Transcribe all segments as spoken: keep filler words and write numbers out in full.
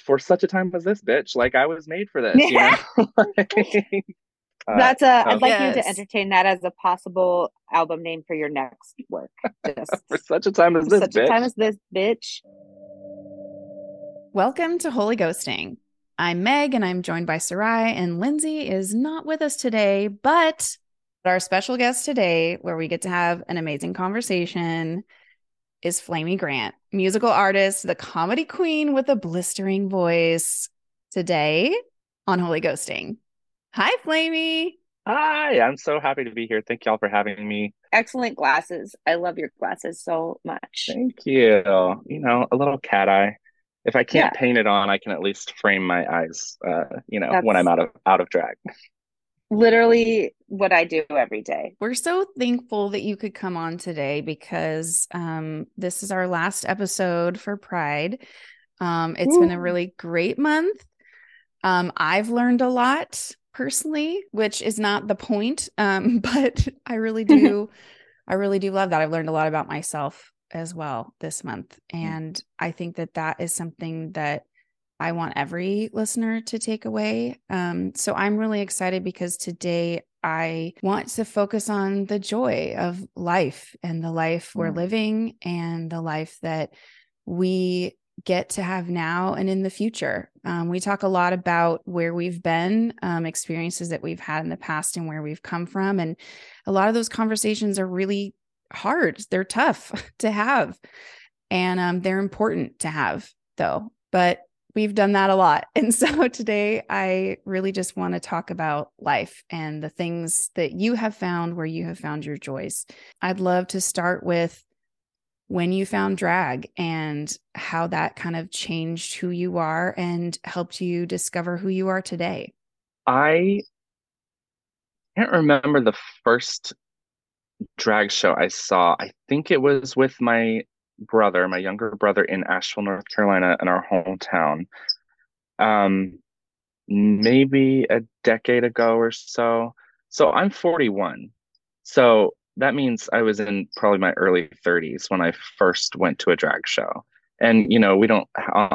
for such a time as this, bitch. Like, I was made for this. Yeah. You know? like, That's a. Uh, I'd like yes. you to entertain that as a possible album name for your next work. Just, for such a time as this, such bitch. a time as this, bitch. Welcome to Holy Ghosting. I'm Meg, and I'm joined by Sarai, and Lindsay is not with us today, but our special guest today, where we get to have an amazing conversation, is Flamy Grant, musical artist, the comedy queen with a blistering voice, today on Holy Ghosting. Hi, Flamy. Hi, I'm so happy to be here. Thank y'all for having me. Excellent glasses. I love your glasses so much. Thank you. You know, a little cat eye. If I can't yeah. paint it on, I can at least frame my eyes, uh, you know, That's when I'm out of out of drag. Literally what I do every day. We're so thankful that you could come on today because um, this is our last episode for Pride. Um, it's Ooh. been a really great month. Um, I've learned a lot personally, which is not the point, um, but I really do. I really do love that. I've learned a lot about myself as well this month. And I think that that is something that I want every listener to take away. Um, so I'm really excited because today I want to focus on the joy of life and the life we're mm. living and the life that we get to have now and in the future. Um, we talk a lot about where we've been, um, experiences that we've had in the past and where we've come from. And a lot of those conversations are really hard. They're tough to have. And um, they're important to have, though. But we've done that a lot. And so today I really just want to talk about life and the things that you have found where you have found your joys. I'd love to start with when you found drag and how that kind of changed who you are and helped you discover who you are today. I can't remember the first drag show I saw. I think it was with my brother, my younger brother, in Asheville, North Carolina, in our hometown, um, maybe a decade ago or so. So I'm forty-one. So that means I was in probably my early thirties when I first went to a drag show. And, you know, we don't,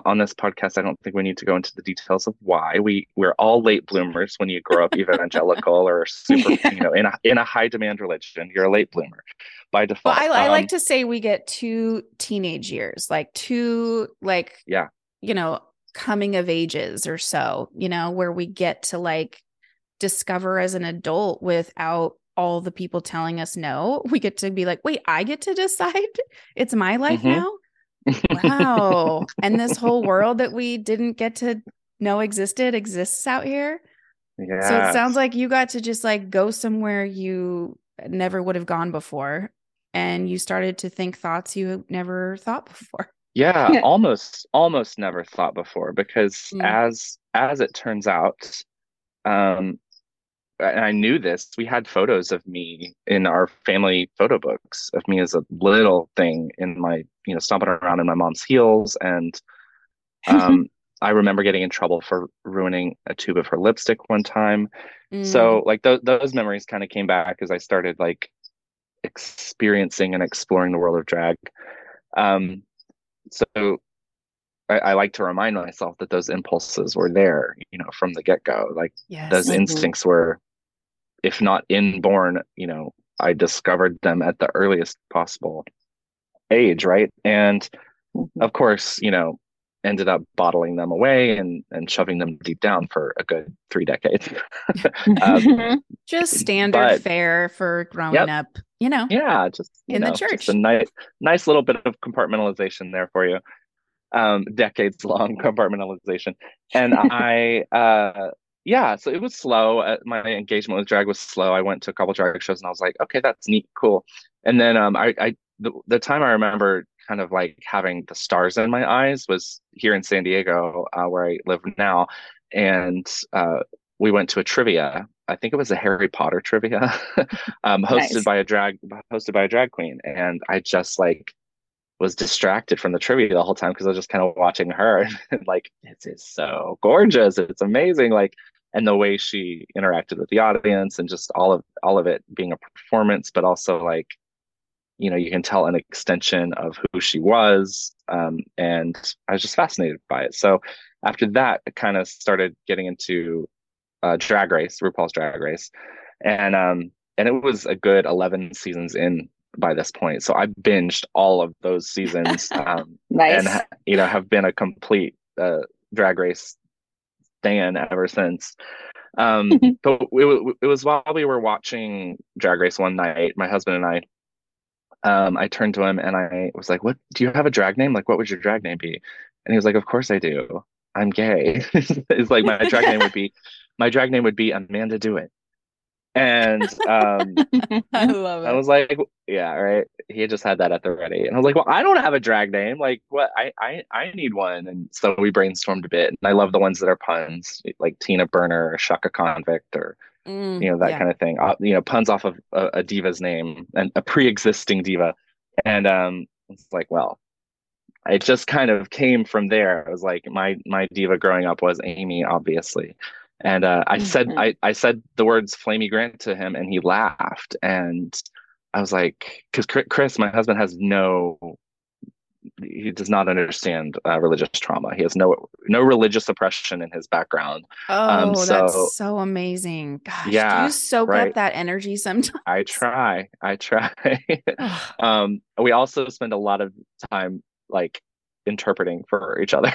on this podcast, I don't think we need to go into the details of why. We, we're all late bloomers when you grow up evangelical or super, yeah. you know, in a, in a high demand religion. You're a late bloomer by default. Well, I, I um, like to say we get two teenage years, like two, like, yeah. you know, coming of ages or so, you know, where we get to like discover as an adult without all the people telling us no. We get to be like, wait, I get to decide. It's my life mm-hmm. now. Wow. And this whole world that we didn't get to know existed exists out here. Yeah. So it sounds like you got to just like go somewhere you never would have gone before. And you started to think thoughts you never thought before. Yeah. almost, almost never thought before, because mm. as, as it turns out, um, and I knew this, we had photos of me in our family photo books of me as a little thing in my, you know, stomping around in my mom's heels. And um, I remember getting in trouble for ruining a tube of her lipstick one time. Mm. So like th- those memories kind of came back as I started like experiencing and exploring the world of drag. Um, so I, I like to remind myself that those impulses were there, you know, from the get-go. Like yes. those mm-hmm. instincts were, if not inborn, you know, I discovered them at the earliest possible age, right? And of course, you know, ended up bottling them away and and shoving them deep down for a good three decades. um, just standard but, fare for growing yep. up, you know. Yeah, just in know, the church. Just a nice, nice little bit of compartmentalization there for you. Um, decades long compartmentalization. And I, uh, yeah, so it was slow. Uh, my engagement with drag was slow. I went to a couple drag shows and I was like, okay, that's neat. Cool. And then um, I, I the, the time I remember kind of like having the stars in my eyes was here in San Diego, uh, where I live now. And uh, we went to a trivia. I think it was a Harry Potter trivia um, hosted nice. by a drag, hosted by a drag queen. And I just like, was distracted from the trivia the whole time because I was just kind of watching her and like, this is so gorgeous. It's amazing. Like, and the way she interacted with the audience and just all of all of it being a performance, but also like, you know, you can tell an extension of who she was. Um, and I was just fascinated by it. So after that, I kind of started getting into uh, Drag Race, RuPaul's Drag Race. And um, and it was a good eleven seasons in by this point. So I binged all of those seasons. Um, nice. And, you know, have been a complete uh, Drag Race fan ever since. Um, but it, it was while we were watching Drag Race one night, my husband and I, um, I turned to him and I was like, what, do you have a drag name? Like, what would your drag name be? And he was like, of course I do. I'm gay. It's like, my drag name would be, my drag name would be Amanda Do It. And um, I love it. I was like, yeah, right. He had just had that at the ready. And I was like, well, I don't have a drag name. Like, what? I, I, I need one. And so we brainstormed a bit. And I love the ones that are puns, like Tina Burner or Shaka Convict or, mm, you know, that yeah. kind of thing. Uh, you know, puns off of a, a diva's name and a pre-existing diva. And um, it's like, well, it just kind of came from there. It was like my, my diva growing up was Amy, obviously. And uh, I said I, I said the words Flamy Grant to him, and he laughed. And I was like, because Chris, my husband, has no, he does not understand uh, religious trauma. He has no no religious oppression in his background. Oh, um, so, that's so amazing. Gosh, yeah, do you soak right? up that energy sometimes? I try. I try. um, we also spend a lot of time, like, interpreting for each other.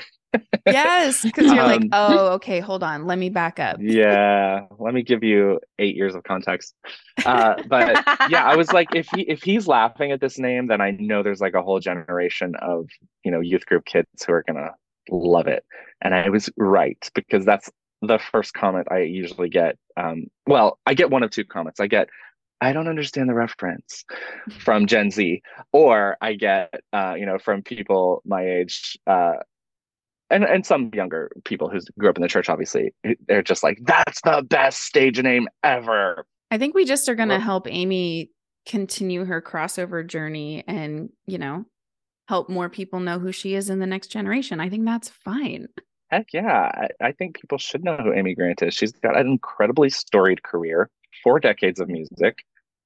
Yes, because you're um, like, oh, okay, hold on, let me back up. Yeah, let me give you eight years of context. Uh, but yeah, I was like, if he if he's laughing at this name, then I know there's like a whole generation of, you know, youth group kids who are gonna love it. And I was right, because that's the first comment I usually get. Um, well, I get one of two comments. I get, I don't understand the reference, from Gen Z, or I get, uh, you know, from people my age. Uh, And and some younger people who grew up in the church, obviously, they're just like, that's the best stage name ever. I think we just are going to help Amy continue her crossover journey and, you know, help more people know who she is in the next generation. I think that's fine. Heck yeah. I, I think people should know who Amy Grant is. She's got an incredibly storied career, four decades of music.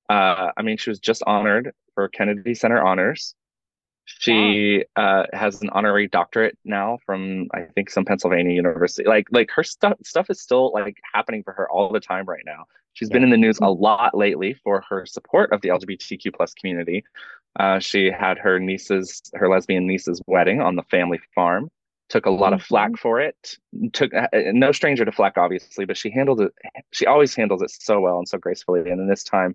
Uh, I mean, she was just honored for Kennedy Center Honors. She uh, has an honorary doctorate now from, I think, some Pennsylvania university. Like, like her stuff stuff is still like happening for her all the time right now. She's yeah. been in the news a lot lately for her support of the L G B T Q plus community. Uh, she had her niece's, her lesbian niece's wedding on the family farm. Took a lot mm-hmm. of flack for it. Took uh, no stranger to flack, obviously, but she handled it. She always handles it so well and so gracefully. And in this time,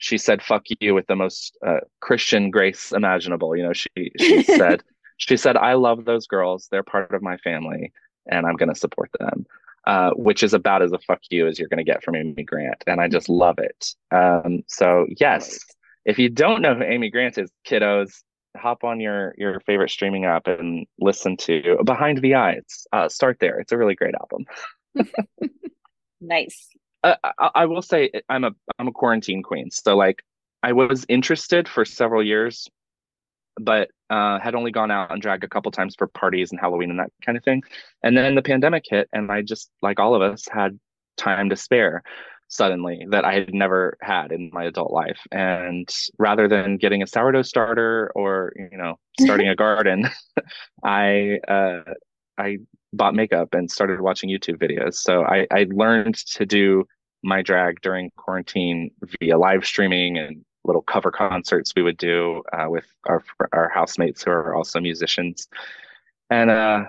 she said, fuck you, with the most uh, Christian grace imaginable. You know, she she said, she said, I love those girls. They're part of my family, and I'm going to support them, uh, which is about as a fuck you as you're going to get from Amy Grant. And I just love it. Um, so, yes, if you don't know who Amy Grant is, kiddos, hop on your, your favorite streaming app and listen to Behind the Eyes. Uh, start there. It's a really great album. Nice. Uh, I, I will say I'm a I'm a quarantine queen. So like I was interested for several years, but uh, had only gone out and drag a couple times for parties and Halloween and that kind of thing. And then the pandemic hit, and I just, like all of us, had time to spare suddenly that I had never had in my adult life. And rather than getting a sourdough starter or, you know, starting a garden, I uh, I. bought makeup and started watching YouTube videos. So I, I learned to do my drag during quarantine via live streaming and little cover concerts we would do uh, with our our housemates who are also musicians. And uh,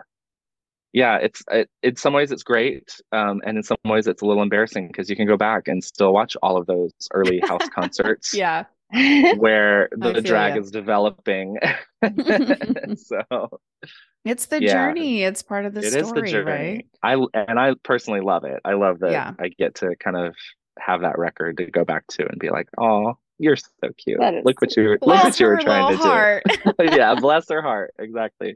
yeah, it's it, in some ways it's great. Um, and in some ways it's a little embarrassing because you can go back and still watch all of those early house concerts. Yeah. Where the feel, drag yeah. is developing. So it's the yeah, journey. It's part of the it story, is the journey. Right? I and I personally love it. I love that yeah. I get to kind of have that record to go back to and be like, "Oh, you're so cute. Look what you look what you were trying to heart. do." Yeah, bless her heart. Exactly.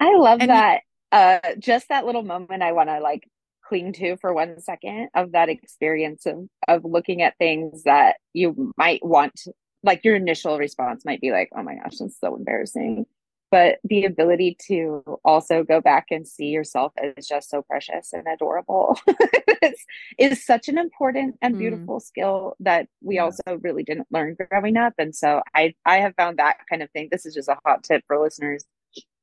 I love and that. You- uh, just that little moment. I want to like cling to for one second of that experience of of looking at things that you might want to, like your initial response might be like, oh my gosh, that's so embarrassing, But the ability to also go back and see yourself is just so precious and adorable. It's, it's such an important and beautiful mm. skill that we yeah. also really didn't learn growing up. And so I, I have found that kind of thing. This is just a hot tip for listeners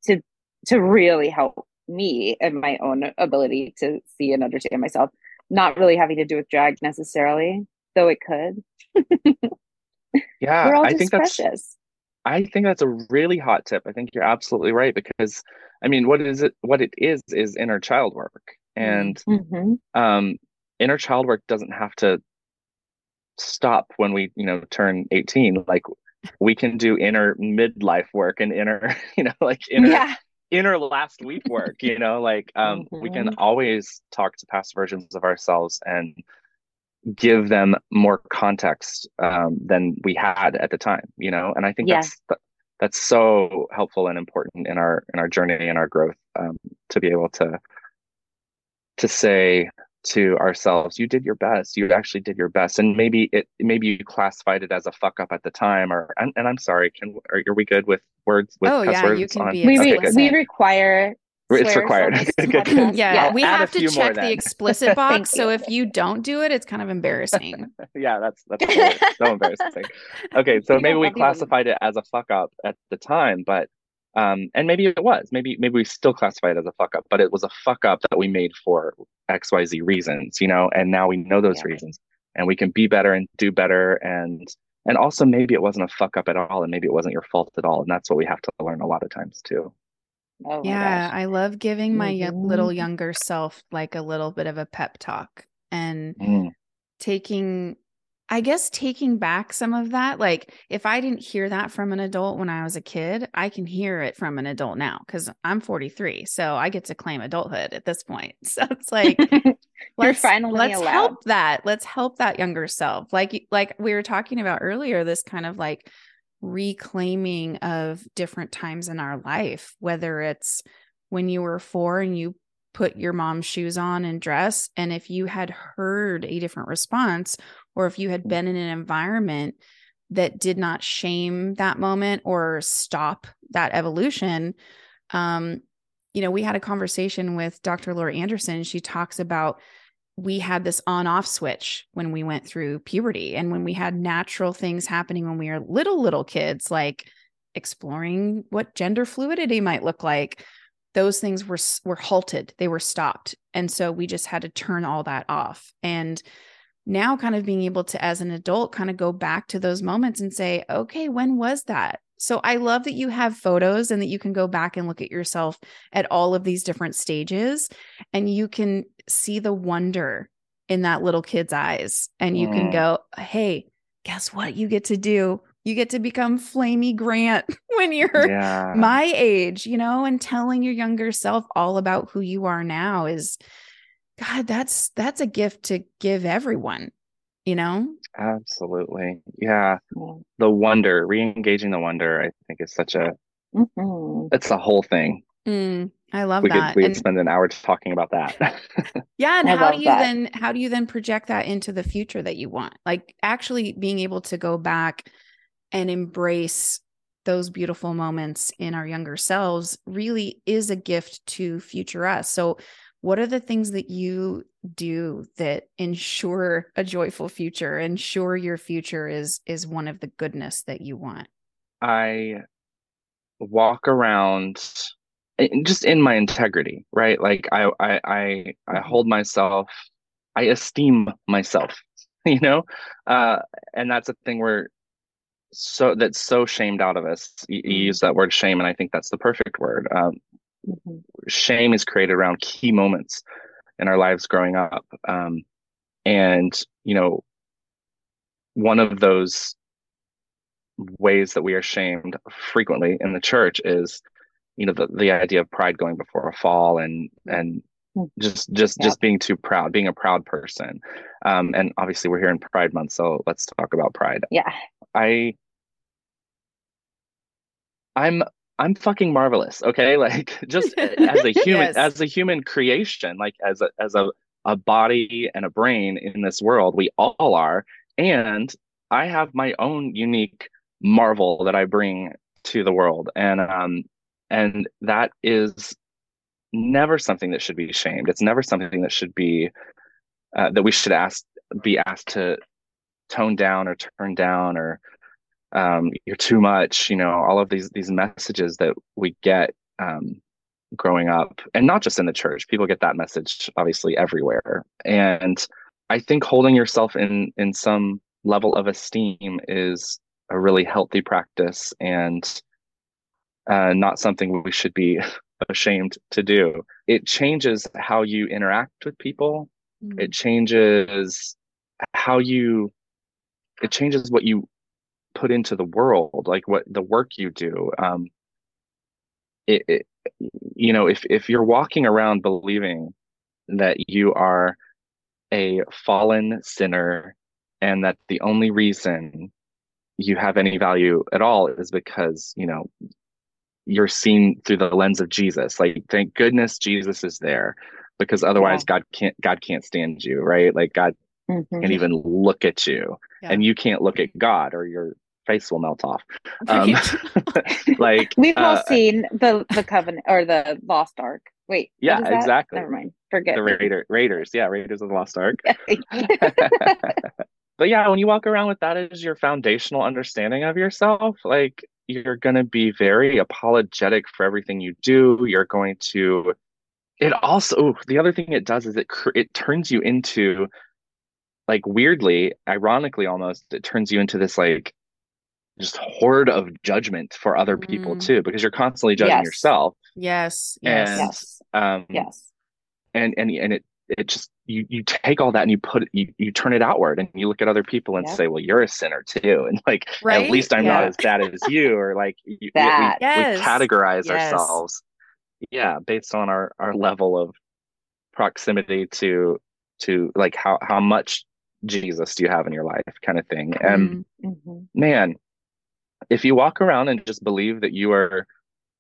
to, to really help me and my own ability to see and understand myself, not really having to do with drag necessarily, though it could. Yeah. We're all just I think precious. That's, I think that's a really hot tip. I think you're absolutely right, because I mean, what is it, what it is, is inner child work, and mm-hmm. um, inner child work doesn't have to stop when we, you know, turn eighteen. Like, we can do inner midlife work and inner, you know, like inner, yeah. inner last week work, you know, like um, mm-hmm. we can always talk to past versions of ourselves and give them more context um, than we had at the time, you know? And I think yeah. that's, that's so helpful and important in our, in our journey and our growth, um, to be able to, to say to ourselves, you did your best, you actually did your best. And maybe it, maybe you classified it as a fuck up at the time, or, and, and I'm sorry, can, are, are we good with words? With oh cuss yeah, words you can on? Be. We, okay, we, we require It's required. Good, good. Yeah, yeah, we have to check the explicit box. So if you don't do it, it's kind of embarrassing. Yeah, that's that's so embarrassing. Okay, so maybe we classified it as a fuck up at the time, but um, and maybe it was. Maybe maybe we still classify it as a fuck up, but it was a fuck up that we made for X Y Z reasons, you know. And now we know those yeah. reasons, and we can be better and do better, and and also maybe it wasn't a fuck up at all, and maybe it wasn't your fault at all, and that's what we have to learn a lot of times too. Oh yeah, I love giving my mm-hmm. little younger self like a little bit of a pep talk, and mm. taking, I guess, taking back some of that. Like, if I didn't hear that from an adult when I was a kid, I can hear it from an adult now, because I'm forty-three. So I get to claim adulthood at this point. So it's like, let's, finally let's help that. Let's help that younger self. Like, like we were talking about earlier, this kind of like reclaiming of different times in our life, whether it's when you were four and you put your mom's shoes on and dress. And if you had heard a different response, or if you had been in an environment that did not shame that moment or stop that evolution. Um, you know, we had a conversation with Doctor Laura Anderson. She talks about, we had this on-off switch when we went through puberty, and when we had natural things happening when we were little, little kids, like exploring what gender fluidity might look like, those things were, were halted. They were stopped. And so we just had to turn all that off. And now kind of being able to, as an adult, kind of go back to those moments and say, okay, when was that? So I love that you have photos and that you can go back and look at yourself at all of these different stages, and you can see the wonder in that little kid's eyes, and you yeah. can go, hey, guess what you get to do? You get to become Flamy Grant when you're yeah. my age, you know, and telling your younger self all about who you are now is, God, that's, that's a gift to give everyone. You know? Absolutely. Yeah. The wonder, re-engaging the wonder, I think is such a, mm-hmm. it's the whole thing. Mm, I love we that. Could, we and, could spend an hour talking about that. Yeah. And I how do you that. then, how do you then project that into the future that you want? Like, actually being able to go back and embrace those beautiful moments in our younger selves really is a gift to future us. So what are the things that you do that ensure a joyful future, ensure your future is, is one of the goodness that you want? I walk around just in my integrity, right? Like I, I, I, I hold myself, I esteem myself, you know? Uh, and that's a thing we're so, that's so shamed out of us. You, you use that word shame, and I think that's the perfect word. Um, Mm-hmm. Shame is created around key moments in our lives growing up. Um, and, you know, one of those ways that we are shamed frequently in the church is, you know, the, the idea of pride going before a fall, and, and just, just, yeah. just being too proud, being a proud person. Um, and obviously we're here in Pride Month, so let's talk about pride. Yeah. I, I'm, I'm fucking marvelous. Okay. Like, just as a human, yes. as a human creation, like as a, as a, a body and a brain in this world, we all are. And I have my own unique marvel that I bring to the world. And, um, And that is never something that should be shamed. It's never something that should be, uh, that we should ask, be asked to tone down or turn down or um, you're too much, you know, all of these, these messages that we get um, growing up, and not just in the church. People get that message obviously everywhere. And I think holding yourself in, in some level of esteem is a really healthy practice, and uh, not something we should be ashamed to do. It changes how you interact with people. Mm-hmm. It changes how you, it changes what you put into the world, like what the work you do. Um, it, it, you know, if, if you're walking around believing that you are a fallen sinner and that the only reason you have any value at all is because, you know, you're seen through the lens of Jesus. Like, thank goodness Jesus is there, because otherwise yeah. God can't, God can't stand you, right? Like God mm-hmm. can't even look at you yeah. and you can't look at God, or your face will melt off. Um, like we've all uh, seen the, the covenant or the Lost Ark. Wait. Yeah, exactly. Never mind. Forget the Raider, Raiders. Yeah. Raiders of the Lost Ark. But yeah, when you walk around with that as your foundational understanding of yourself, like you're going to be very apologetic for everything you do. You're going to, it also, the other thing it does is it, it turns you into, like, weirdly, ironically, almost, it turns you into this, like, just horde of judgment for other people mm. too, because you're constantly judging yes. yourself. Yes. Yes. And, yes. Um, yes. And, and, and it, it just, you you take all that and you put it, you, you turn it outward and you look at other people and yep. say, well, you're a sinner too. And like, right? At least I'm yeah. not as bad as you, or like you, that. We, yes. we categorize yes. ourselves. Yeah. Based on our, our level of proximity to, to like how, how much Jesus do you have in your life, kind of thing. And mm-hmm. man, if you walk around and just believe that you are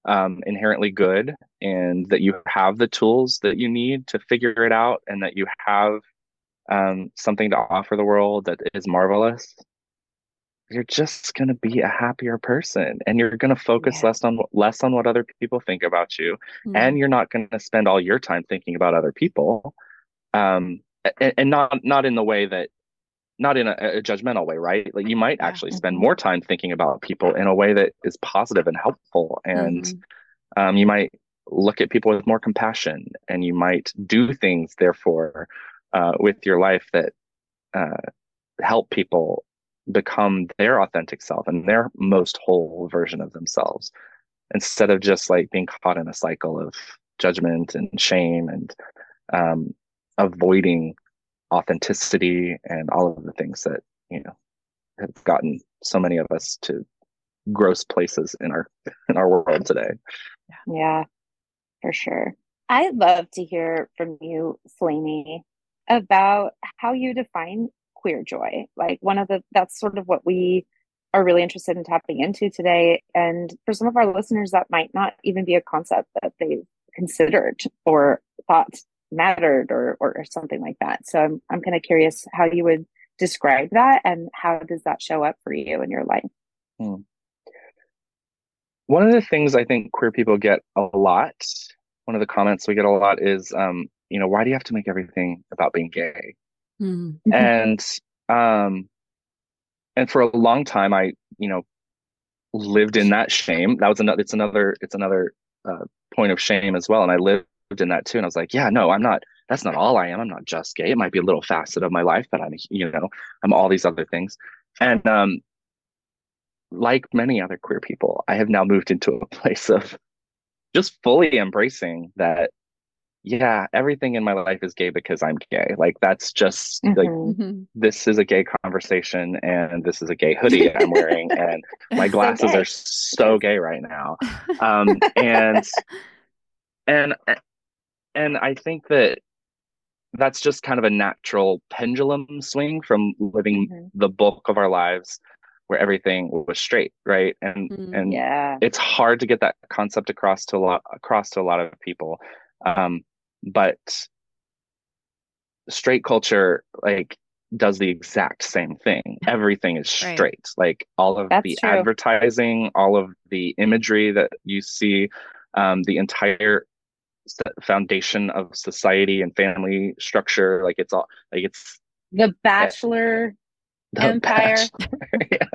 Um, inherently good, and that you have the tools that you need to figure it out, and that you have um, something to offer the world that is marvelous, you're just going to be a happier person, and you're going to focus yeah. less on less on what other people think about you, mm-hmm. and you're not going to spend all your time thinking about other people, um, and, and not not in the way that not in a, a judgmental way, right? Like you might actually spend more time thinking about people in a way that is positive and helpful. And mm-hmm. um, you might look at people with more compassion, and you might do things therefore uh, with your life that uh, help people become their authentic self and their most whole version of themselves, instead of just like being caught in a cycle of judgment and shame and um, avoiding authenticity and all of the things that, you know, have gotten so many of us to gross places in our in our world today. Yeah, for sure. I love to hear from you, Flamy, about how you define queer joy. Like one of the that's sort of what we are really interested in tapping into today. And for some of our listeners, that might not even be a concept that they've considered or thought mattered or, or or something like that. So I'm I'm kind of curious how you would describe that, and how does that show up for you in your life? Hmm. One of the things I think queer people get a lot, one of the comments we get a lot is, um, you know, why do you have to make everything about being gay? Mm-hmm. And um, and for a long time, I you know lived in that shame. That was another. It's another. It's another uh, point of shame as well. And I lived in that too, and I was like, yeah, no, I'm not, that's not all I am. I'm not just gay. It might be a little facet of my life, but I'm, you know, I'm all these other things. And um like many other queer people, I have now moved into a place of just fully embracing that, yeah, everything in my life is gay because I'm gay. Like that's just mm-hmm. like mm-hmm. this is a gay conversation, and this is a gay hoodie I'm wearing, and my glasses so are so gay right now. Um and and And I think that that's just kind of a natural pendulum swing from living mm-hmm. the bulk of our lives where everything was straight, right? And mm, and yeah. it's hard to get that concept across to a lot across to a lot of people. Um, but straight culture like does the exact same thing. Everything is straight. Right. Like all of that's the true. Advertising, all of the imagery that you see um, the entire foundation of society and family structure. Like it's all like it's the Bachelor the empire. Bachelor. Yeah,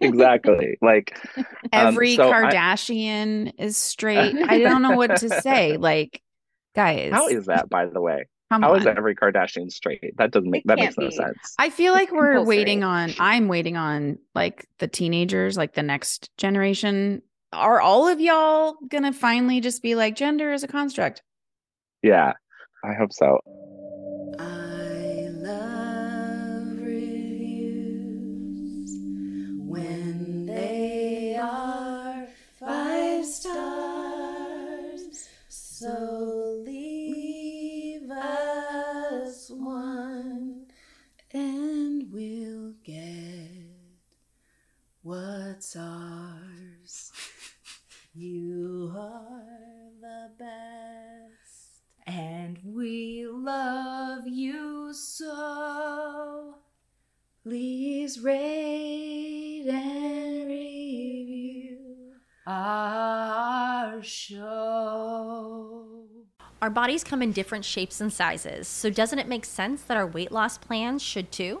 exactly. Like every um, so Kardashian I, is straight. I don't know what to say. Like, guys, how is that, by the way? Come How on. Is every Kardashian straight? That doesn't make it that makes no be. sense. I feel like we're waiting on. I'm waiting on like the teenagers, like the next generation. Are all of y'all gonna finally just be like gender is a construct? Yeah, I hope so. I love reviews when they are five stars. So. What's ours? You are the best, and we love you so. Please rate and review our show. Our bodies come in different shapes and sizes, so doesn't it make sense that our weight loss plans should too?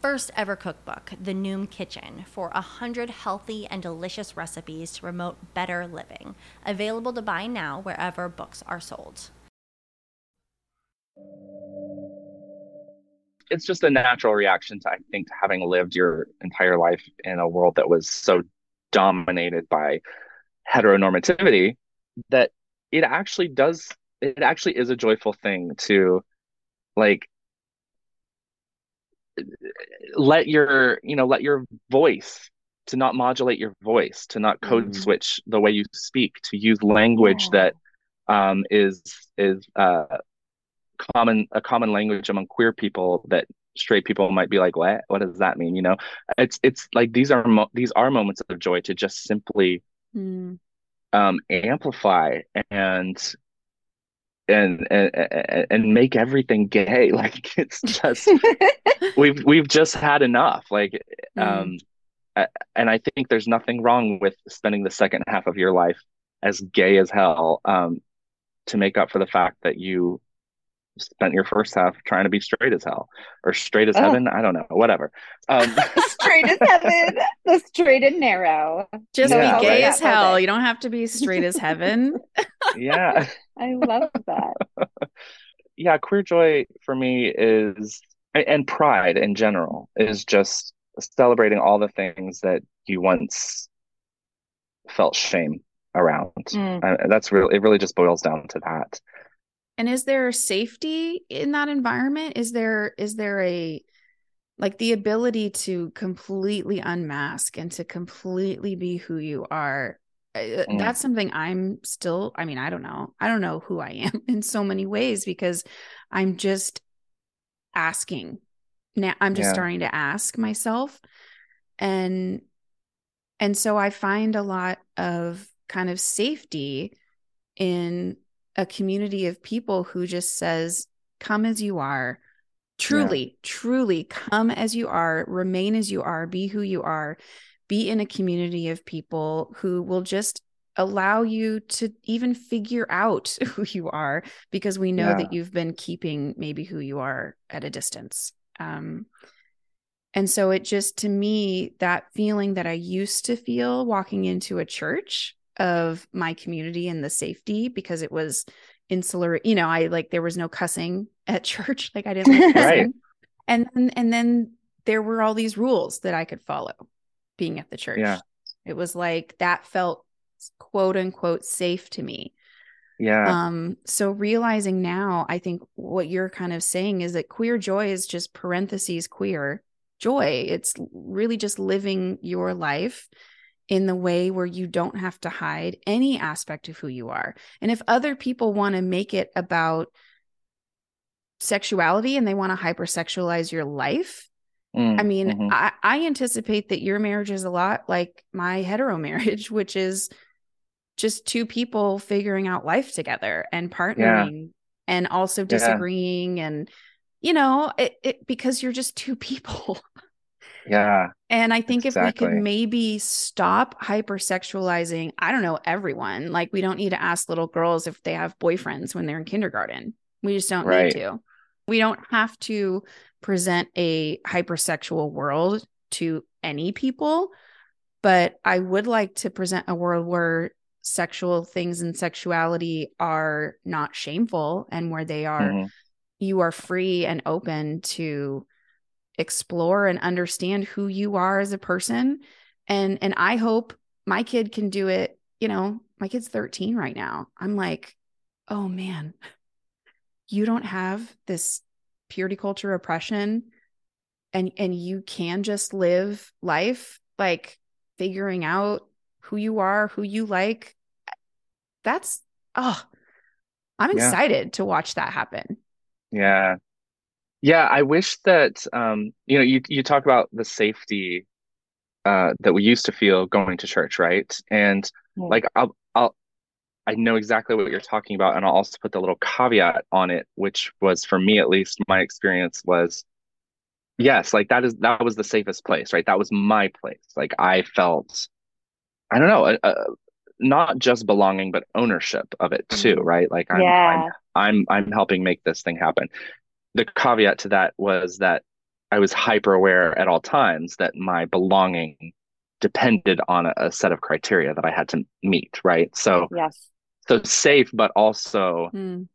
first ever cookbook, The Noom Kitchen, for one hundred healthy and delicious recipes to promote better living. Available to buy now wherever books are sold. It's just a natural reaction to, I think, to having lived your entire life in a world that was so dominated by heteronormativity that it actually does, it actually is a joyful thing to, like, let your, you know, let your voice, to not modulate your voice, to not code mm-hmm. switch the way you speak, to use language yeah. that um, is is uh, common a common language among queer people that straight people might be like, what? What does that mean? You know, it's it's like these are mo- these are moments of joy to just simply mm. um, amplify and. And, and and make everything gay. Like it's just we've we've just had enough. Like um mm. and I think there's nothing wrong with spending the second half of your life as gay as hell um to make up for the fact that you spent your first half trying to be straight as hell or straight as oh. heaven. I don't know, whatever. Um straight as heaven, the straight and narrow. Just yeah, be gay right? as hell. You don't have to be straight as heaven. Yeah. I love that. Yeah, queer joy for me is, and pride in general, is just celebrating all the things that you once felt shame around. Mm. Uh, that's really, it really just boils down to that. And is there safety in that environment? Is there, is there a, like the ability to completely unmask and to completely be who you are? That's something I'm still, I mean, I don't know. I don't know who I am in so many ways because I'm just asking now. I'm just yeah. starting to ask myself. And, and so I find a lot of kind of safety in a community of people who just says, come as you are, truly, yeah. truly come as you are, remain as you are, be who you are. Be in a community of people who will just allow you to even figure out who you are, because we know yeah. that you've been keeping maybe who you are at a distance. Um, and so it just, to me, that feeling that I used to feel walking into a church of my community and the safety, because it was insular, you know, I like, there was no cussing at church. Like I didn't like right. And then, and then there were all these rules that I could follow. Being at the church, yeah. it was like that felt quote unquote safe to me. Yeah. Um, so realizing now, I think what you're kind of saying is that queer joy is just parentheses queer joy. It's really just living your life in the way where you don't have to hide any aspect of who you are. And if other people want to make it about sexuality and they want to hypersexualize your life, mm, I mean, mm-hmm. I, I anticipate that your marriage is a lot like my hetero marriage, which is just two people figuring out life together and partnering, yeah. and also disagreeing, yeah. and, you know, it, it, because you're just two people. Yeah. And I think exactly. if we could maybe stop hypersexualizing, I don't know, everyone, like we don't need to ask little girls if they have boyfriends when they're in kindergarten. We just don't right. need to. We don't have to present a hypersexual world to any people, but I would like to present a world where sexual things and sexuality are not shameful, and where they are, mm-hmm. you are free and open to explore and understand who you are as a person. And, and I hope my kid can do it. You know, my kid's thirteen right now. I'm like, oh man, you don't have this purity culture oppression, and, and you can just live life, like figuring out who you are, who you like. That's, oh, I'm excited yeah. to watch that happen. Yeah. Yeah. I wish that, um, you know, you, you talk about the safety, uh, that we used to feel going to church. Right. And yeah. like, I'll, I'll, I know exactly what you're talking about. And I'll also put the little caveat on it, which was, for me, at least, my experience was, yes, like that is, that was the safest place, right? That was my place. Like I felt, I don't know, uh, not just belonging, but ownership of it too, right? Like I'm, yeah. I'm, I'm, I'm helping make this thing happen. The caveat to that was that I was hyper aware at all times that my belonging depended on a, a set of criteria that I had to meet, right? So, yes. so safe, but also mm.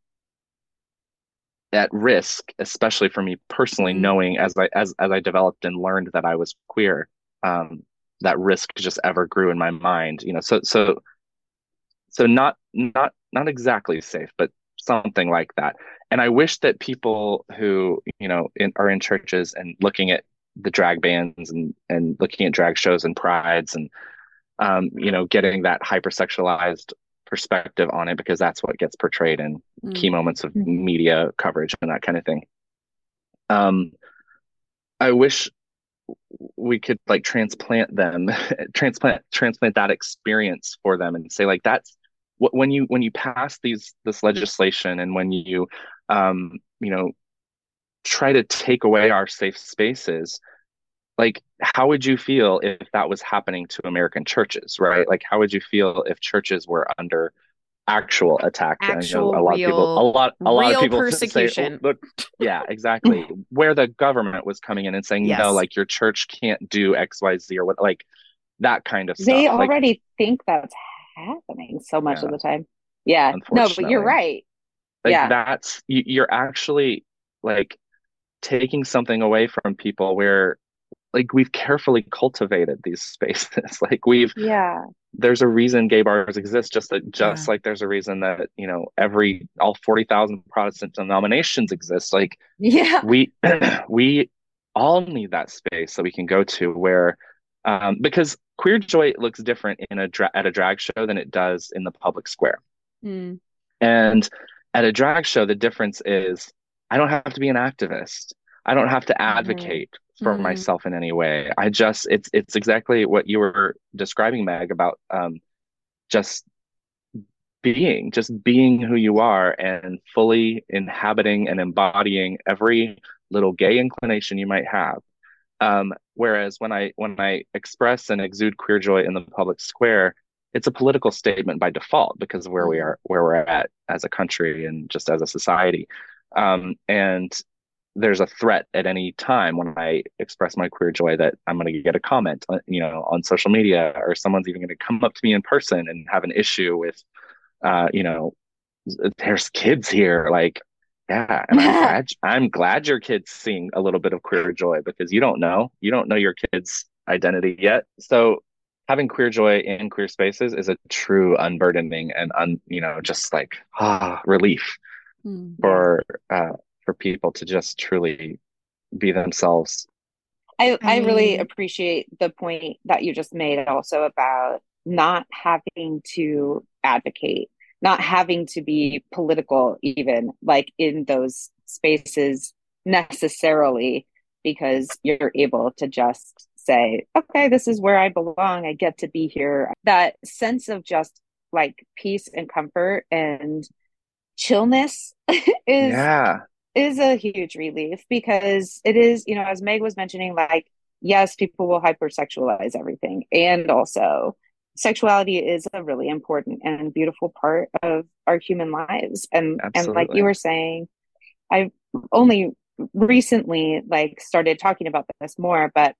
at risk, especially for me personally, mm. knowing as I as as I developed and learned that I was queer. Um, that risk just ever grew in my mind, you know, so, so, so not, not, not exactly safe, but something like that. And I wish that people who, you know, in, are in churches and looking at the drag bands and, and looking at drag shows and prides and, um, you know, getting that hypersexualized perspective on it, because that's what gets portrayed in mm. key moments of mm. media coverage and that kind of thing. Um, I wish we could like transplant them, transplant, transplant that experience for them and say like, that's what, when you, when you pass these, this legislation and when you, um, you know, try to take away our safe spaces, like, how would you feel if that was happening to American churches, right? Like, how would you feel if churches were under actual attack? Actual, I know a lot real, of people, a lot, a lot of people persecution. Say, yeah, exactly. Where the government was coming in and saying, yes. no, like your church can't do X, Y, Z, or what, like that kind of stuff. They already like, think that's happening so much yeah, of the time. Yeah. No, but you're right. Like yeah. that's, you, you're actually like taking something away from people where like we've carefully cultivated these spaces. Like we've, yeah. there's a reason gay bars exist, just that, just yeah. like there's a reason that, you know, every, all forty thousand Protestant denominations exist. Like yeah. we, we all need that space that we can go to where, um, because queer joy looks different in a dra- at a drag show than it does in the public square. Mm. And at a drag show, the difference is I don't have to be an activist. I don't have to advocate mm-hmm. for mm-hmm. myself in any way. I just, it's, it's exactly what you were describing, Meg, about um, just being, just being who you are and fully inhabiting and embodying every little gay inclination you might have. Um, whereas when I, when I express and exude queer joy in the public square, it's a political statement by default because of where we are, where we're at as a country and just as a society. Um, and there's a threat at any time when I express my queer joy that I'm going to get a comment, you know, on social media, or someone's even going to come up to me in person and have an issue with, uh, you know, there's kids here. Like, yeah, and I'm, glad, I'm glad your kid's seeing a little bit of queer joy because you don't know, you don't know your kid's identity yet. So having queer joy in queer spaces is a true unburdening and un, you know, just like ah, relief mm. for uh, for people to just truly be themselves. I, I really appreciate the point that you just made also about not having to advocate, not having to be political even like in those spaces necessarily, because you're able to just say, okay, this is where I belong. I get to be here. That sense of just like peace and comfort and chillness is yeah. is a huge relief, because it is, you know, as Meg was mentioning, like, yes, people will hypersexualize everything. And also sexuality is a really important and beautiful part of our human lives. And Absolutely. And like you were saying, I only recently like started talking about this more, but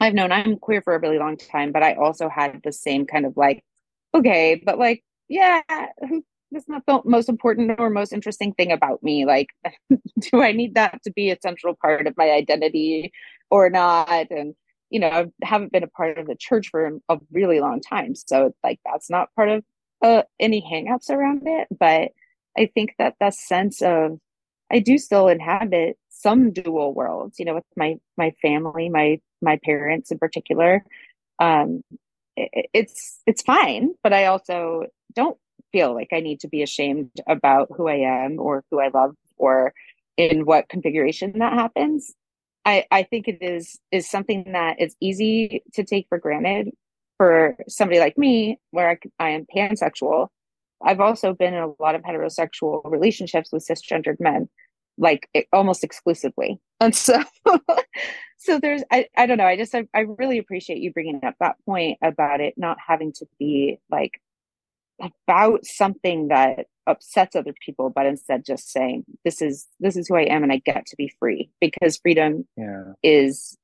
I've known I'm queer for a really long time, but I also had the same kind of like, okay, but like, yeah, who that's not the most important or most interesting thing about me. Like, do I need that to be a central part of my identity or not? And, you know, I haven't been a part of the church for a really long time. So like, that's not part of uh, any hangups around it. But I think that that sense of, I do still inhabit some dual worlds, you know, with my, my family, my, my parents in particular. Um, it, it's, it's fine, but I also don't feel like I need to be ashamed about who I am or who I love or in what configuration that happens. I, I think it is is something that is easy to take for granted for somebody like me, where I, I am pansexual. I've also been in a lot of heterosexual relationships with cisgendered men, like it, almost exclusively. And so, so there's, I, I don't know. I just, I, I really appreciate you bringing up that point about it not having to be like, about something that upsets other people, but instead just saying, this is this is who I am and I get to be free, because freedom yeah. is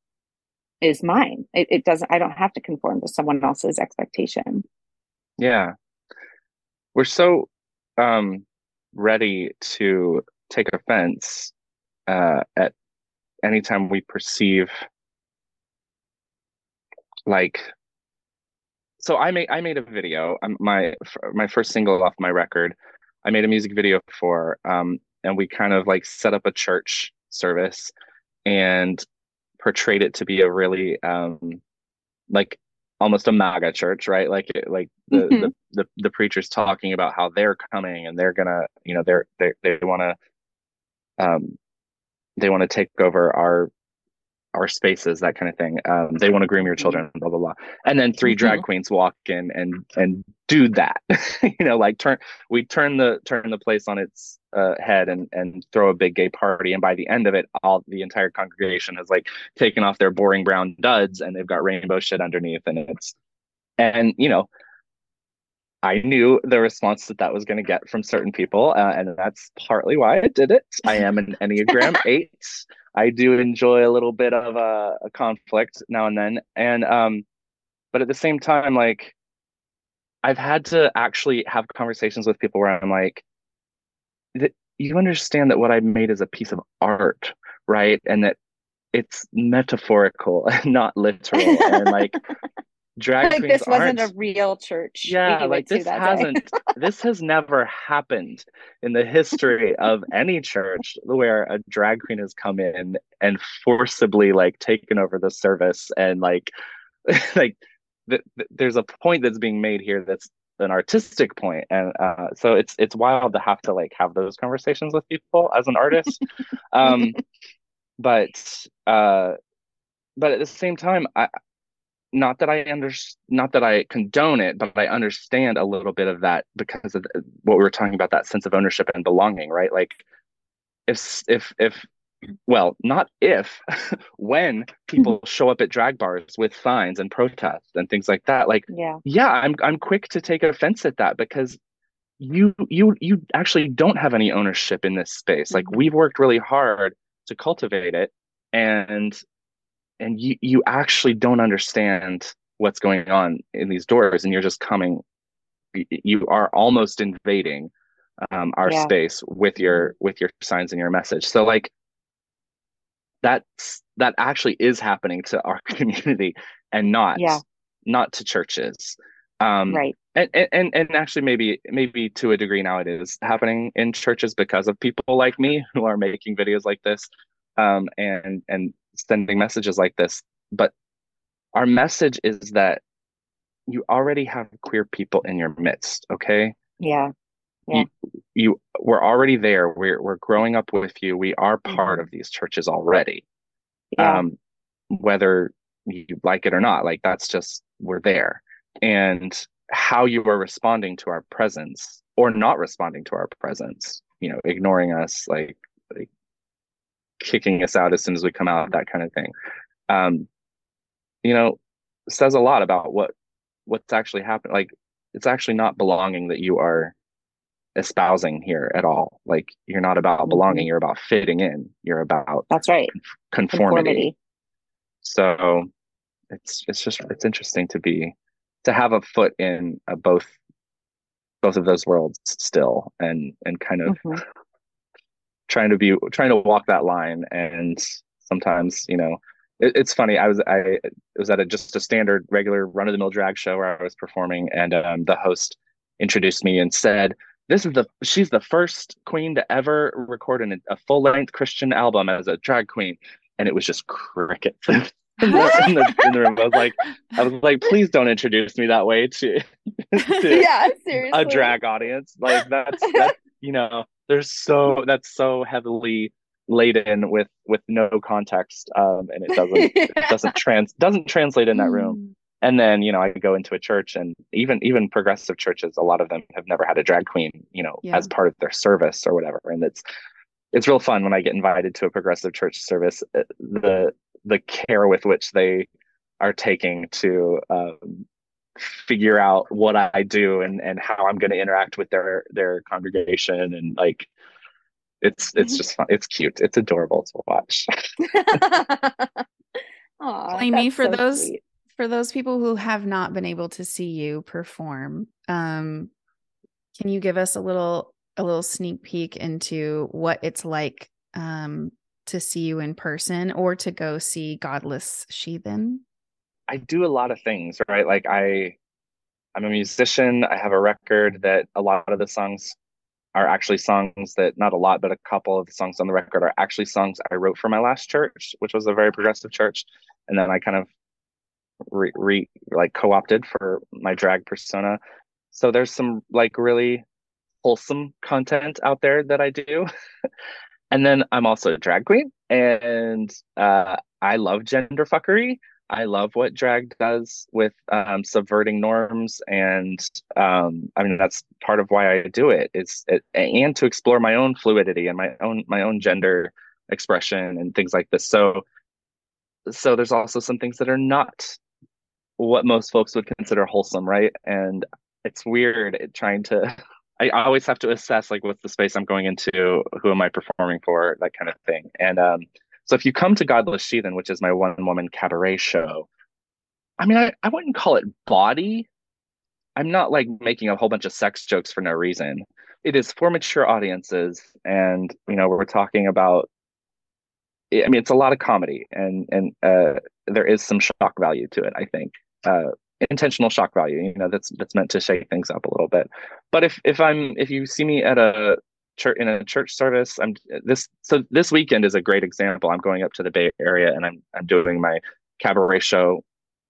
is mine. It, it doesn't I don't have to conform to someone else's expectation. Yeah. We're so um ready to take offense uh at any time we perceive like So I made I made a video. Um, my my first single off my record, I made a music video for, um, and we kind of like set up a church service and portrayed it to be a really um, like almost a MAGA church, right? Like it, like the, mm-hmm. the, the the preacher's talking about how they're coming and they're gonna, you know, they're they they want to um they want to take over our. our spaces, that kind of thing. Um, they want to groom your children, blah, blah, blah. And then three drag mm-hmm. queens walk in and, and do that, you know, like turn, we turn the, turn the place on its uh, head and, and throw a big gay party. And by the end of it, all the entire congregation has like taken off their boring brown duds and they've got rainbow shit underneath. And it's, and you know, I knew the response that that was going to get from certain people. Uh, and that's partly why I did it. I am an Enneagram eight. I do enjoy a little bit of a, a conflict now and then. And, um, but at the same time, like I've had to actually have conversations with people where I'm like, you understand that what I made is a piece of art, right? And that it's metaphorical and not literal. And like, drag like this wasn't aren't... a real church. Yeah, like this hasn't. This has never happened in the history of any church where a drag queen has come in and forcibly like taken over the service and like, like th- th- there's a point that's being made here that's an artistic point, and uh, so it's it's wild to have to like have those conversations with people as an artist, um, but uh, but at the same time, I. Not that I under, not that I condone it, but I understand a little bit of that because of what we were talking about, that sense of ownership and belonging, right? Like if, if, if, well, not if, when people show up at drag bars with signs and protests and things like that, like, yeah, yeah I'm, I'm quick to take offense at that because you, you, you actually don't have any ownership in this space. Like we've worked really hard to cultivate it, and And you, you actually don't understand what's going on in these doors, and you're just coming. You are almost invading um, our yeah. space with your with your signs and your message. So like that's that actually is happening to our community, and not yeah. not to churches. Um, right. And, and, and actually maybe, maybe to a degree now it is happening in churches because of people like me who are making videos like this, um, and, and sending messages like this. But our message is that you already have queer people in your midst. Okay. Yeah. Yeah. You, you we're already there. We're, we're growing up with you. We are part of these churches already. Yeah. Um, whether you like it or not, like that's just, we're there. And how you are responding to our presence or not responding to our presence, you know, ignoring us, like, like kicking us out as soon as we come out, that kind of thing, um, you know, says a lot about what, what's actually happening. Like, it's actually not belonging that you are espousing here at all. Like, you're not about belonging. You're about fitting in. You're about that's right conformity. conformity. So it's it's just it's interesting to be to have a foot in uh, both both of those worlds still, and and kind of mm-hmm. trying to be trying to walk that line. And sometimes, you know, it, it's funny. I was I was at a just a standard regular run of the mill drag show where I was performing, and um, the host introduced me and said, This is the she's the first queen to ever record an, a full length Christian album as a drag queen, and it was just crickets in, the, in, the, in the room. I was like, I was like, please don't introduce me that way to, to yeah, seriously. a drag audience. Like that's, that's you know, there's so that's so heavily laden with with no context, um, and it doesn't yeah. it doesn't trans doesn't translate in that room. And then, you know, I go into a church, and even even progressive churches, a lot of them have never had a drag queen, you know, yeah. as part of their service or whatever. And it's it's real fun when I get invited to a progressive church service, the the care with which they are taking to um, figure out what I do and, and how I'm going to interact with their their congregation. And like, it's it's just fun. It's cute. It's adorable to watch. Aww, Amy, for so those. Sweet. For those people who have not been able to see you perform, um, can you give us a little a little sneak peek into what it's like um, to see you in person or to go see Godless Sheathen? I do a lot of things, right? Like I, I'm a musician. I have a record that a lot of the songs are actually songs that, not a lot, but a couple of the songs on the record are actually songs I wrote for my last church, which was a very progressive church. And then I kind of Re, re like co-opted for my drag persona. So there's some like really wholesome content out there that I do. And then I'm also a drag queen, and uh I love gender fuckery. I love what drag does with um subverting norms, and um I mean that's part of why I do it. It's it, and to explore my own fluidity and my own my own gender expression and things like this. So so there's also some things that are not what most folks would consider wholesome, right? And it's weird it, trying to, I always have to assess like what's the space I'm going into, who am I performing for, that kind of thing. And um, so if you come to Godless Sheathen, which is my one-woman cabaret show, I mean, I, I wouldn't call it bawdy. I'm not like making a whole bunch of sex jokes for no reason. It is for mature audiences, and you know, we're talking about, I mean, it's a lot of comedy, and and uh, there is some shock value to it, I think. Uh, intentional shock value, you know, that's that's meant to shake things up a little bit. But if if I'm if you see me at a church in a church service, I'm this so this weekend is a great example. I'm going up to the Bay Area, and I'm I'm doing my cabaret show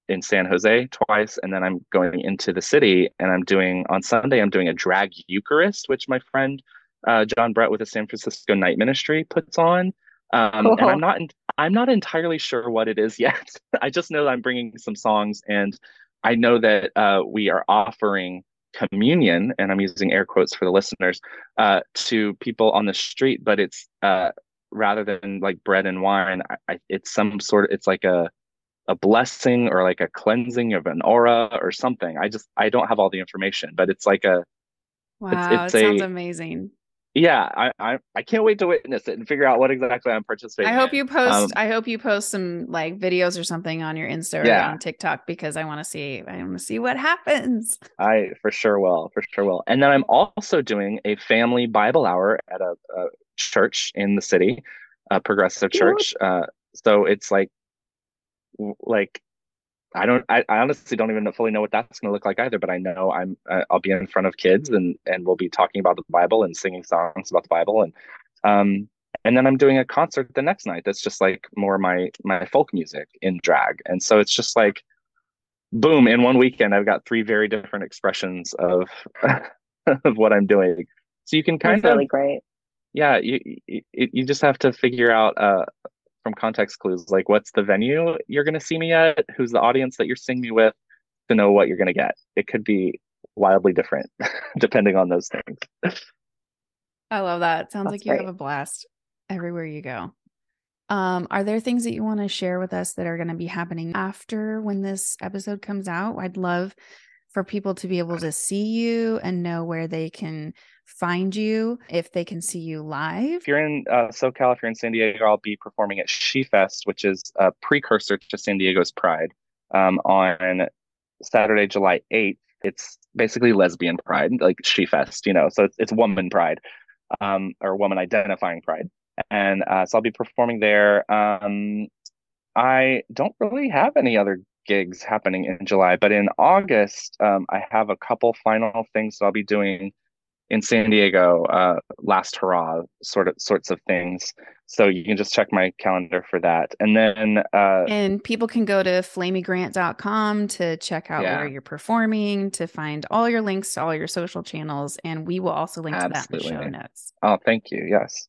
in San Jose twice, and then I'm going into the city, and I'm doing on Sunday I'm doing a drag Eucharist, which my friend uh, John Brett with the San Francisco Night Ministry puts on. Um, cool. And I'm not, I'm not entirely sure what it is yet. I just know that I'm bringing some songs, and I know that uh, we are offering communion, and I'm using air quotes for the listeners, uh, to people on the street, but it's uh, rather than like bread and wine, I, I, it's some sort of, it's like a, a blessing or like a cleansing of an aura or something. I just, I don't have all the information, but it's like a, wow, it's, it's it sounds a, amazing. Yeah, I, I I can't wait to witness it and figure out what exactly I'm participating in. I hope you post um, I hope you post some like videos or something on your Insta or yeah. on TikTok, because I want to see I want to see what happens. I for sure will, for sure will. And then I'm also doing a family Bible hour at a, a church in the city, a progressive church. Uh, so it's like like I don't, I, I honestly don't even fully know what that's going to look like either, but I know I'm, uh, I'll be in front of kids and, and we'll be talking about the Bible and singing songs about the Bible. And, um, and then I'm doing a concert the next night. That's just like more my, my folk music in drag. And so it's just like, boom, in one weekend, I've got three very different expressions of, of what I'm doing. So you can kind that's of, really great. yeah, you, you, you just have to figure out, uh, from context clues, like what's the venue you're going to see me at, who's the audience that you're seeing me with, to know what you're going to get. It could be wildly different depending on those things. I love that. Sounds That's like you great. Have a blast everywhere you go. Um, are there things that you want to share with us that are going to be happening after when this episode comes out? I'd love for people to be able to see you and know where they can find you, if they can see you live. If you're in uh, SoCal, if you're in San Diego, I'll be performing at She Fest, which is a precursor to San Diego's Pride, um, on Saturday, July eighth. It's basically lesbian pride, like She Fest, you know, so it's, it's woman pride, um, or woman identifying pride. And uh, so I'll be performing there. Um, I don't really have any other gigs happening in July, but in August, um, I have a couple final things that I'll be doing in San Diego, uh, last hurrah sort of sorts of things. So you can just check my calendar for that. And then, uh, and people can go to flamy grant dot com to check out yeah. where you're performing, to find all your links to all your social channels. And we will also link Absolutely. To that in the show notes. Oh, thank you. Yes.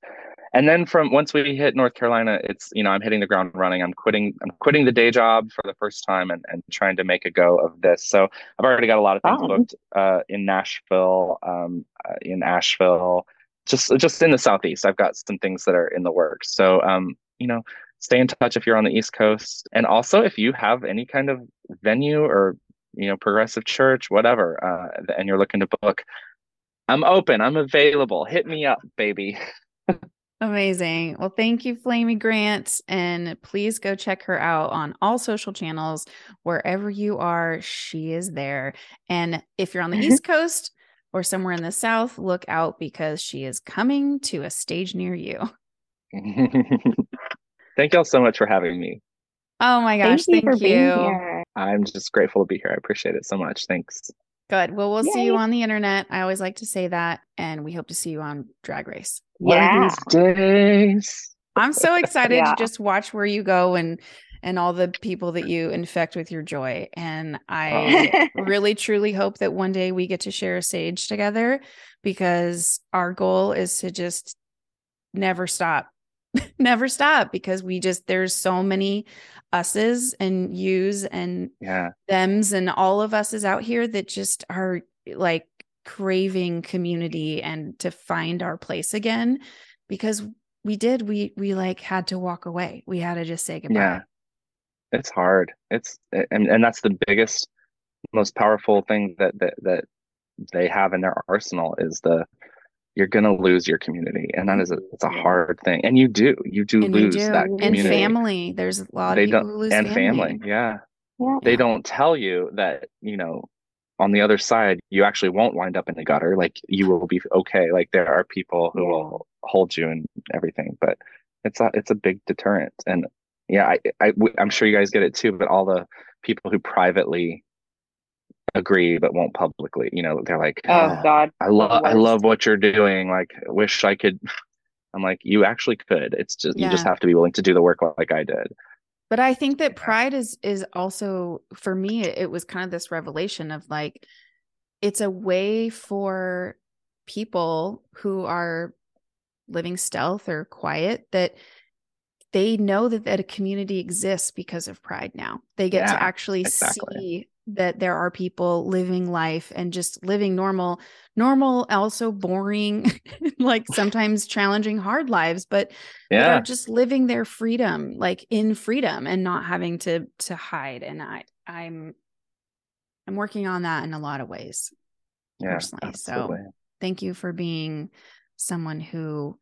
And then from once we hit North Carolina, it's, you know, I'm hitting the ground running. I'm quitting, I'm quitting the day job for the first time and, and trying to make a go of this. So I've already got a lot of things oh. booked uh, in Nashville, um, uh, in Asheville, just, just in the Southeast. I've got some things that are in the works. So, um, you know, stay in touch if you're on the East Coast. And also if you have any kind of venue or, you know, progressive church, whatever, uh, and you're looking to book, I'm open, I'm available. Hit me up, baby. Amazing. Well, thank you, Flamy Grant. And please go check her out on all social channels. Wherever you are, she is there. And if you're on the East Coast or somewhere in the South, look out because she is coming to a stage near you. Thank y'all so much for having me. Oh my gosh. Thank you. Thank you. Being here. I'm just grateful to be here. I appreciate it so much. Thanks. Good. Well, we'll Yay. See you on the internet. I always like to say that. And we hope to see you on Drag Race. Yeah. One of these days. I'm so excited yeah. to just watch where you go and, and all the people that you infect with your joy. And I oh. really, truly hope that one day we get to share a stage together, because our goal is to just never stop, never stop, because we just, there's so many us's and you's and yeah. them's and all of us's out here that just are like craving community and to find our place again, because we did, we, we like had to walk away. We had to just say goodbye. Yeah. It's hard. It's, and, and that's the biggest, most powerful thing that, that, that they have in their arsenal is the, you're going to lose your community. And that is a, it's a hard thing. And you do, you do and lose you do. That community. And family. There's a lot they of people who lose and family. family. Yeah. yeah. They don't tell you that, you know, on the other side, you actually won't wind up in the gutter. Like you will be okay. Like there are people who yeah. will hold you and everything, but it's a, it's a big deterrent. And yeah, I, I, I'm sure you guys get it too, but all the people who privately agree, but won't publicly, you know, they're like, oh, oh God, I love, I love what you're doing. Like, I wish I could. I'm like, you actually could. It's just, yeah. you just have to be willing to do the work like I did. But I think that pride is, is also, for me, it was kind of this revelation of like, it's a way for people who are living stealth or quiet that they know that, that a community exists because of pride now. They get yeah, to actually exactly. see that there are people living life and just living normal, normal, also boring, like sometimes challenging hard lives, but yeah. they're just living their freedom, like in freedom and not having to, to hide. And I, I'm, I'm working on that in a lot of ways yeah, personally. Absolutely. So thank you for being someone who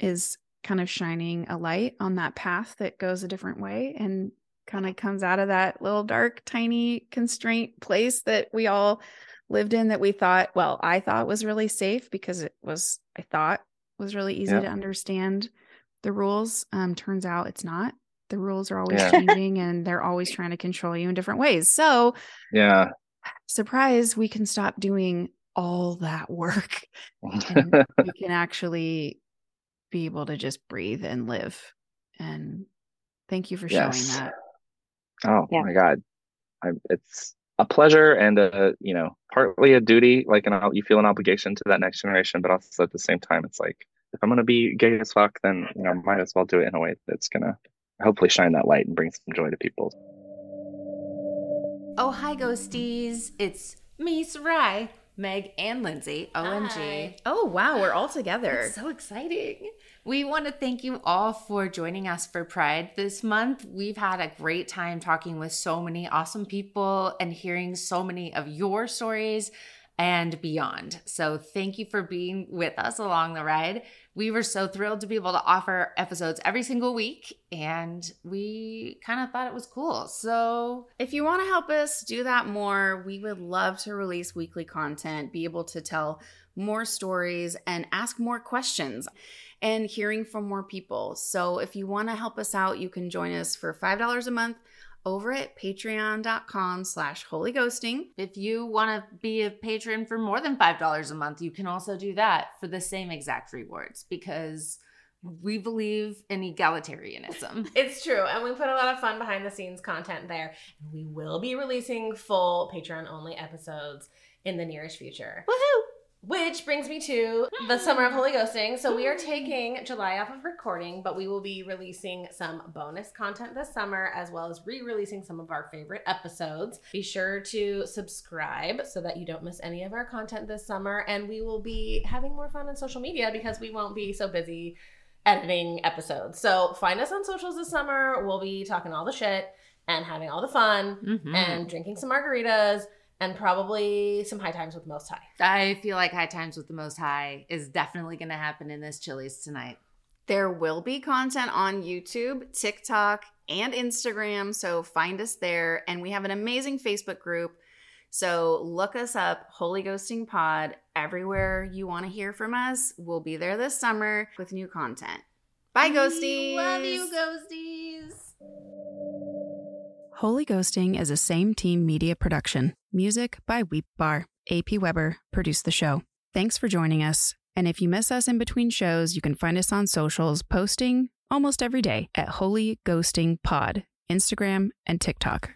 is kind of shining a light on that path that goes a different way and kind of comes out of that little dark, tiny constraint place that we all lived in that we thought, well, I thought was really safe because it was, I thought was really easy yep. to understand the rules. Um, turns out it's not. The rules are always yeah. changing, and they're always trying to control you in different ways. So yeah, surprise, we can stop doing all that work. And we can actually be able to just breathe and live. And thank you for yes. showing that. Oh yeah. my God. I, it's a pleasure and a, you know, partly a duty, like an, you feel an obligation to that next generation, but also at the same time, it's like, if I'm going to be gay as fuck, then, you know, might as well do it in a way that's going to hopefully shine that light and bring some joy to people. Oh, hi, ghosties. It's me, Sarai, Meg, and Lindsay. O M G. Hi. Oh, wow. We're all together. It's so exciting. We want to thank you all for joining us for Pride this month. We've had a great time talking with so many awesome people and hearing so many of your stories and beyond. So thank you for being with us along the ride. We were so thrilled to be able to offer episodes every single week, and we kind of thought it was cool. So if you want to help us do that more, we would love to release weekly content, be able to tell more stories and ask more questions and hearing from more people. So if you want to help us out, you can join us for five dollars a month over at patreon.com slash holy ghosting. If you want to be a patron for more than five dollars a month, you can also do that for the same exact rewards, because we believe in egalitarianism. It's true. And we put a lot of fun behind the scenes content there. And we will be releasing full Patreon only episodes in the nearest future. Woohoo! Which brings me to the summer of Holy Ghosting. So we are taking July off of recording, but we will be releasing some bonus content this summer, as well as re-releasing some of our favorite episodes. Be sure to subscribe so that you don't miss any of our content this summer. And we will be having more fun on social media because we won't be so busy editing episodes. So find us on socials this summer. We'll be talking all the shit and having all the fun mm-hmm. and drinking some margaritas. And probably some high times with the Most High. I feel like high times with the Most High is definitely going to happen in this Chili's tonight. There will be content on YouTube, TikTok, and Instagram. So find us there. And we have an amazing Facebook group. So look us up, Holy Ghosting Pod. Everywhere you want to hear from us, we'll be there this summer with new content. Bye, ghosties. We love you, ghosties. Holy Ghosting is a Same Team Media production. Music by Weep Bar. A P Weber produced the show. Thanks for joining us. And if you miss us in between shows, you can find us on socials, posting almost every day at Holy Ghosting Pod, Instagram, and TikTok.